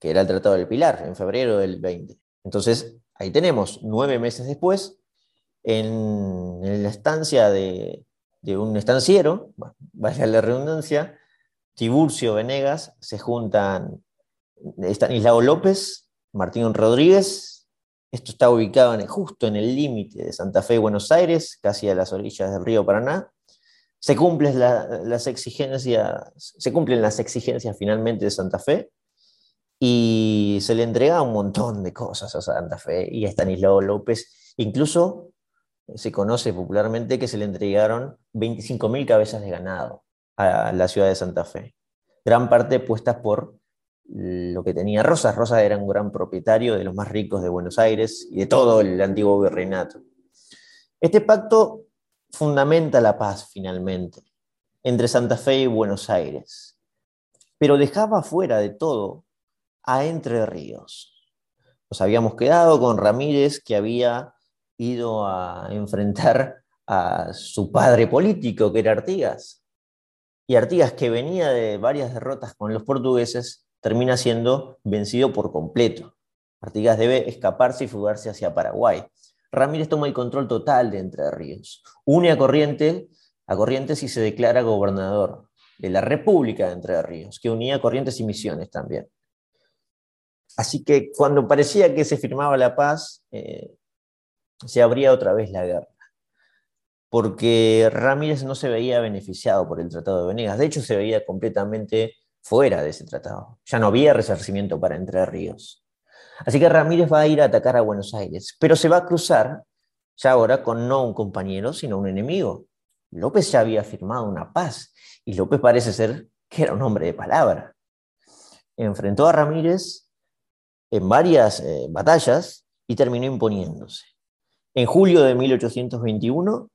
que era el Tratado del Pilar, en febrero del veinte. Entonces ahí tenemos, nueve meses después, en, en la estancia de, de un estanciero, bueno, vaya la redundancia, Tiburcio Venegas, se juntan Estanislao López, Martín Rodríguez. Esto está ubicado en, justo en el límite de Santa Fe y Buenos Aires, casi a las orillas del río Paraná. Se cumplen, la, las exigencias, se cumplen las exigencias finalmente de Santa Fe y se le entrega un montón de cosas a Santa Fe y a Estanislao López. Incluso se conoce popularmente que se le entregaron veinticinco mil cabezas de ganado a la ciudad de Santa Fe, gran parte puestas por lo que tenía Rosas. Rosas era un gran propietario de los más ricos de Buenos Aires y de todo el antiguo virreinato. Este pacto fundamenta la paz, finalmente, entre Santa Fe y Buenos Aires, pero dejaba fuera de todo a Entre Ríos. Nos habíamos quedado con Ramírez, que había ido a enfrentar a su padre político, que era Artigas, y Artigas, que venía de varias derrotas con los portugueses, termina siendo vencido por completo. Artigas debe escaparse y fugarse hacia Paraguay. Ramírez toma el control total de Entre Ríos, une a Corrientes, a Corrientes y se declara gobernador de la República de Entre Ríos, que unía Corrientes y Misiones también. Así que cuando parecía que se firmaba la paz, eh, se abría otra vez la guerra, porque Ramírez no se veía beneficiado por el Tratado de Venegas. De hecho, se veía completamente fuera de ese tratado. Ya no había resarcimiento para Entre Ríos. Así que Ramírez va a ir a atacar a Buenos Aires, pero se va a cruzar ya ahora con no un compañero, sino un enemigo. López ya había firmado una paz, y López parece ser que era un hombre de palabra. Enfrentó a Ramírez en varias eh, batallas y terminó imponiéndose. En julio de mil ochocientos veintiuno,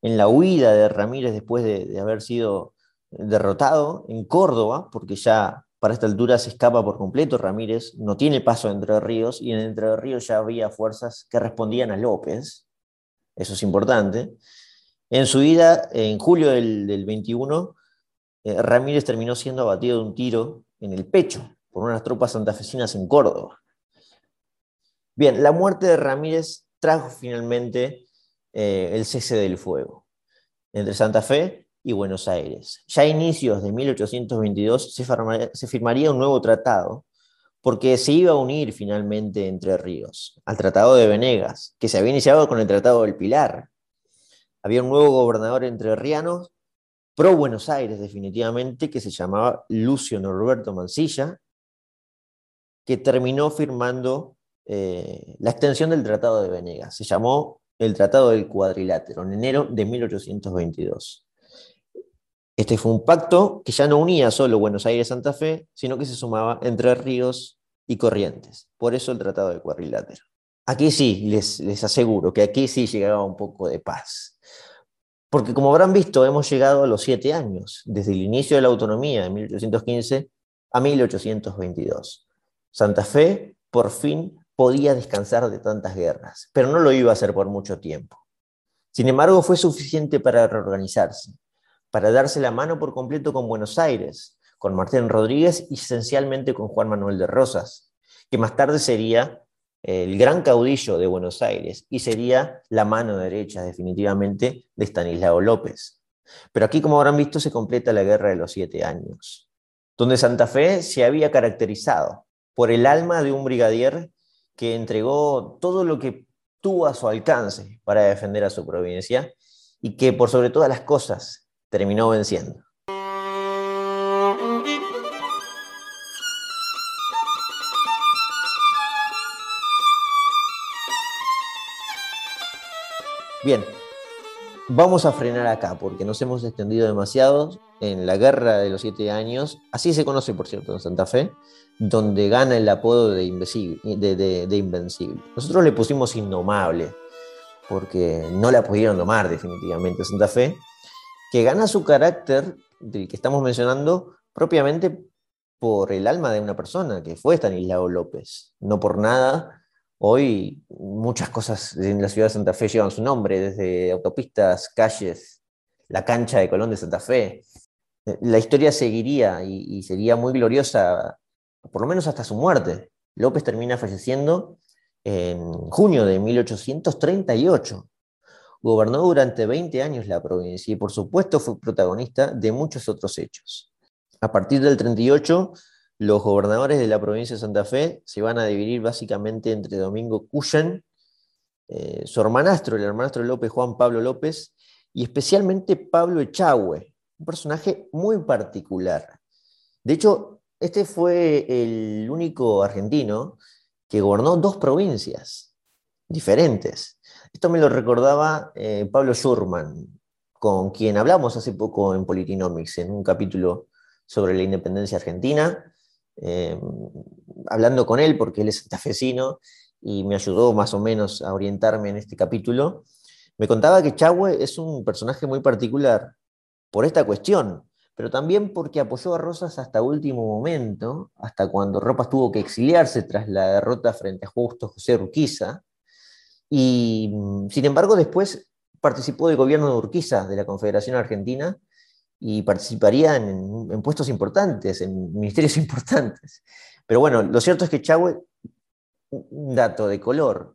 en la huida de Ramírez después de, de haber sido derrotado en Córdoba, porque ya para esta altura se escapa por completo Ramírez, no tiene paso a Entre Ríos, y en Entre Ríos ya había fuerzas que respondían a López, eso es importante. En su huida, en julio del, del veintiuno, eh, Ramírez terminó siendo abatido de un tiro en el pecho por unas tropas santafesinas en Córdoba. Bien, la muerte de Ramírez trajo finalmente eh, el cese del fuego entre Santa Fe y Buenos Aires. Ya a inicios de mil ochocientos veintidós se, farma, se firmaría un nuevo tratado, porque se iba a unir finalmente Entre Ríos al Tratado de Venegas, que se había iniciado con el Tratado del Pilar. Había un nuevo gobernador entrerriano, pro Buenos Aires definitivamente, que se llamaba Lucio Norberto Mansilla, que terminó firmando Eh, la extensión del Tratado de Venegas. Se llamó el Tratado del Cuadrilátero, en enero de mil ochocientos veintidós. Este fue un pacto que ya no unía solo Buenos Aires y Santa Fe, sino que se sumaba Entre Ríos y Corrientes. Por eso el Tratado del Cuadrilátero. Aquí sí, les, les aseguro que aquí sí llegaba un poco de paz. Porque como habrán visto, hemos llegado a los siete años, desde el inicio de la autonomía de mil ochocientos quince a mil ochocientos veintidós. Santa Fe, por fin, podía descansar de tantas guerras, pero no lo iba a hacer por mucho tiempo. Sin embargo, fue suficiente para reorganizarse, para darse la mano por completo con Buenos Aires, con Martín Rodríguez y esencialmente con Juan Manuel de Rosas, que más tarde sería el gran caudillo de Buenos Aires y sería la mano derecha definitivamente de Estanislao López. Pero aquí, como habrán visto, se completa la Guerra de los Siete Años, donde Santa Fe se había caracterizado por el alma de un brigadier que entregó todo lo que tuvo a su alcance para defender a su provincia y que por sobre todas las cosas terminó venciendo. Bien, vamos a frenar acá porque nos hemos extendido demasiado en la Guerra de los Siete Años, así se conoce por cierto en Santa Fe, donde gana el apodo de Invencible, de, de, de Invencible. Nosotros le pusimos Indomable, porque no la pudieron domar definitivamente Santa Fe, que gana su carácter, del que estamos mencionando, propiamente por el alma de una persona, que fue Estanislao López. No por nada, hoy muchas cosas en la ciudad de Santa Fe llevan su nombre, desde autopistas, calles, la cancha de Colón de Santa Fe. La historia seguiría y, y sería muy gloriosa, por lo menos hasta su muerte. López termina falleciendo en junio de mil ochocientos treinta y ocho. Gobernó durante veinte años la provincia y por supuesto fue protagonista de muchos otros hechos. A partir del treinta y ocho, los gobernadores de la provincia de Santa Fe se van a dividir básicamente entre Domingo Cuyen, eh, su hermanastro, el hermanastro López, Juan Pablo López, y especialmente Pablo Echagüe, un personaje muy particular. De hecho, Este fue el único argentino que gobernó dos provincias diferentes. Esto me lo recordaba eh, Pablo Schurman, con quien hablamos hace poco en Politinomics, en un capítulo sobre la independencia argentina, eh, hablando con él porque él es santafesino y me ayudó más o menos a orientarme en este capítulo. Me contaba que Echagüe es un personaje muy particular por esta cuestión, pero también porque apoyó a Rosas hasta último momento, hasta cuando Ropas tuvo que exiliarse tras la derrota frente a Justo José Urquiza, y sin embargo después participó del gobierno de Urquiza, de la Confederación Argentina, y participaría en, en puestos importantes, en ministerios importantes. Pero bueno, lo cierto es que Echagüe, un dato de color,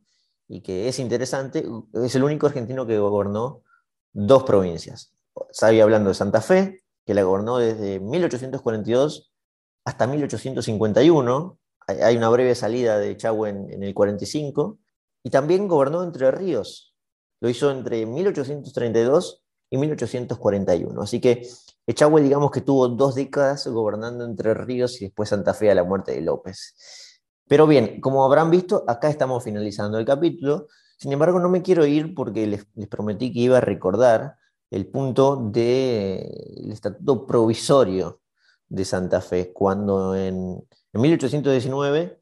y que es interesante, es el único argentino que gobernó dos provincias. Sabía hablando de Santa Fe, que la gobernó desde mil ochocientos cuarenta y dos hasta mil ochocientos cincuenta y uno, hay una breve salida de Echagüe en, en el cuarenta y cinco, y también gobernó Entre Ríos, lo hizo entre mil ochocientos treinta y dos y mil ochocientos cuarenta y uno, así que Echagüe digamos que tuvo dos décadas gobernando Entre Ríos y después Santa Fe a la muerte de López. Pero bien, como habrán visto, acá estamos finalizando el capítulo, sin embargo no me quiero ir porque les, les prometí que iba a recordar el punto del estatuto provisorio de Santa Fe, cuando en, en mil ochocientos diecinueve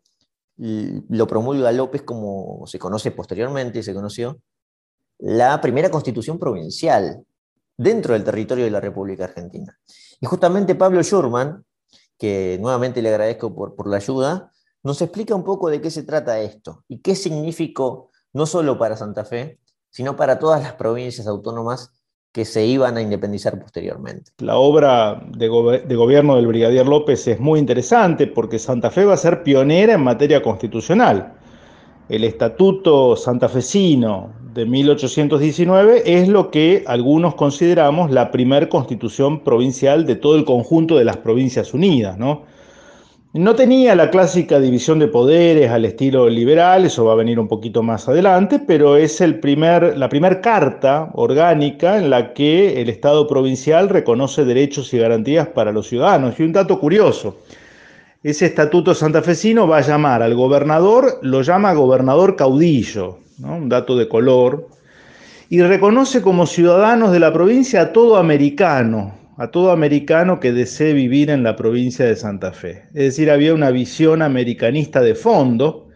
lo promulga López, como se conoce posteriormente, se conoció la primera constitución provincial dentro del territorio de la República Argentina. Y justamente Pablo Schurman, que nuevamente le agradezco por, por la ayuda, nos explica un poco de qué se trata esto y qué significó no solo para Santa Fe, sino para todas las provincias autónomas que se iban a independizar posteriormente. La obra de, go- de gobierno del brigadier López es muy interesante porque Santa Fe va a ser pionera en materia constitucional. El Estatuto Santafesino de mil ochocientos diecinueve es lo que algunos consideramos la primer constitución provincial de todo el conjunto de las Provincias Unidas, ¿no? No tenía la clásica división de poderes al estilo liberal, eso va a venir un poquito más adelante, pero es el primer, la primera carta orgánica en la que el Estado provincial reconoce derechos y garantías para los ciudadanos. Y un dato curioso, ese estatuto santafesino va a llamar al gobernador, lo llama gobernador caudillo, ¿no? Un dato de color, y reconoce como ciudadanos de la provincia a todo americano, a todo americano que desee vivir en la provincia de Santa Fe. Es decir, había una visión americanista de fondo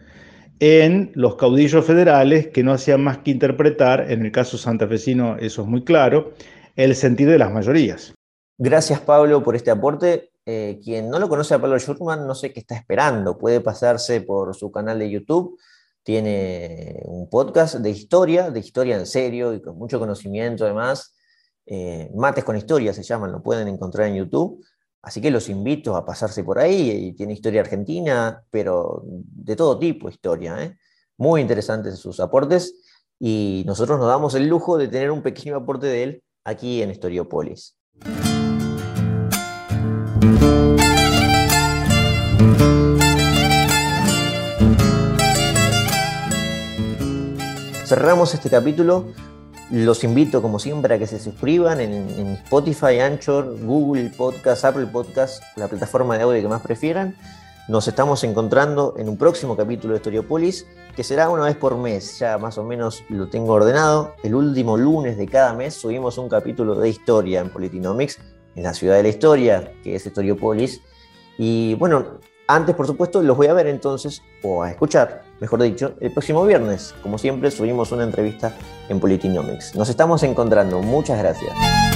en los caudillos federales que no hacían más que interpretar, en el caso santafesino eso es muy claro, el sentido de las mayorías. Gracias Pablo por este aporte. Eh, quien no lo conoce a Pablo Schurman no sé qué está esperando, puede pasarse por su canal de YouTube, tiene un podcast de historia, de historia en serio y con mucho conocimiento además. Eh, Mates con Historia se llaman, lo pueden encontrar en YouTube, así que los invito a pasarse por ahí, y tiene historia argentina, pero de todo tipo de historia, ¿eh? Muy interesantes sus aportes, y nosotros nos damos el lujo de tener un pequeño aporte de él aquí en Historiopolis. Cerramos este capítulo. Los invito, como siempre, a que se suscriban en, en Spotify, Anchor, Google Podcast, Apple Podcast, la plataforma de audio que más prefieran. Nos estamos encontrando en un próximo capítulo de Historiopolis, que será una vez por mes, ya más o menos lo tengo ordenado. El último lunes de cada mes subimos un capítulo de historia en Politinomics, en la ciudad de la historia, que es Historiopolis. Y bueno, antes, por supuesto, los voy a ver entonces, o a escuchar, mejor dicho, el próximo viernes. Como siempre, subimos una entrevista en Politinomics. Nos estamos encontrando. Muchas gracias.